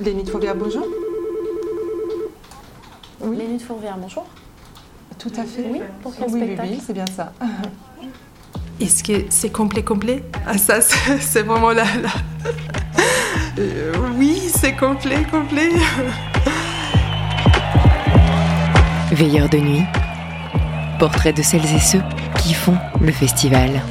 Les Nuits de Fourvière, bonjour. Oui. Les Nuits de Fourvière, bonjour. Tout à fait. Oui, pour quel spectacle ? Oui, c'est bien ça. Est-ce que c'est complet ? Ah, ça, c'est vraiment là. Oui, c'est complet. Veilleurs de nuit. Portrait de celles et ceux qui font le festival.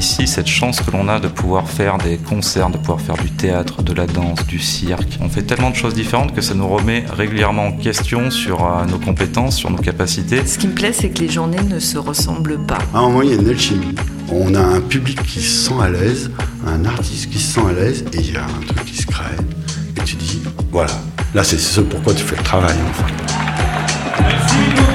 Ici, cette chance que l'on a de pouvoir faire des concerts, de pouvoir faire du théâtre, de la danse, du cirque. On fait tellement de choses différentes que ça nous remet régulièrement en question sur nos compétences, sur nos capacités. Ce qui me plaît, c'est que les journées ne se ressemblent pas. À un moment, il y a une alchimie. On a un public qui se sent à l'aise, un artiste qui se sent à l'aise, et il y a un truc qui se crée. Et tu dis, voilà, là c'est ce pourquoi tu fais le travail en fait. Merci beaucoup.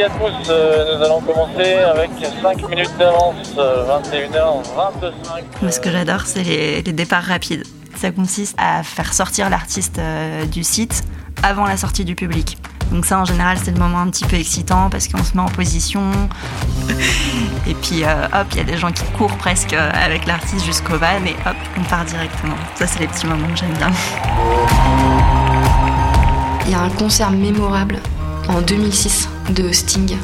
À tous, nous allons commencer avec 5 minutes d'avance, 21h25. Moi, ce que j'adore, c'est les départs rapides. Ça consiste à faire sortir l'artiste du site avant la sortie du public. Donc ça, en général, c'est le moment un petit peu excitant parce qu'on se met en position. Et puis, hop, il y a des gens qui courent presque avec l'artiste jusqu'au van et hop, on part directement. Ça, c'est les petits moments que j'aime bien. Il y a un concert mémorable en 2006 de Sting,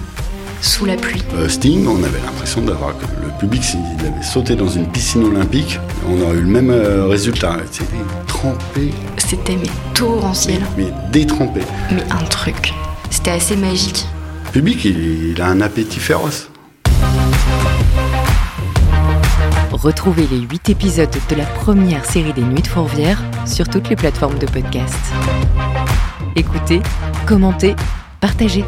sous la pluie. Sting, on avait l'impression d'avoir le public s'il avait sauté dans une piscine olympique, on aurait eu le même résultat. C'était trempé. C'était mais torrentiel. Mais détrempé. Mais un truc. C'était assez magique. Le public, il a un appétit féroce. Retrouvez les 8 épisodes de la première série des Nuits de Fourvière sur toutes les plateformes de podcast. Écoutez, commentez, partagez.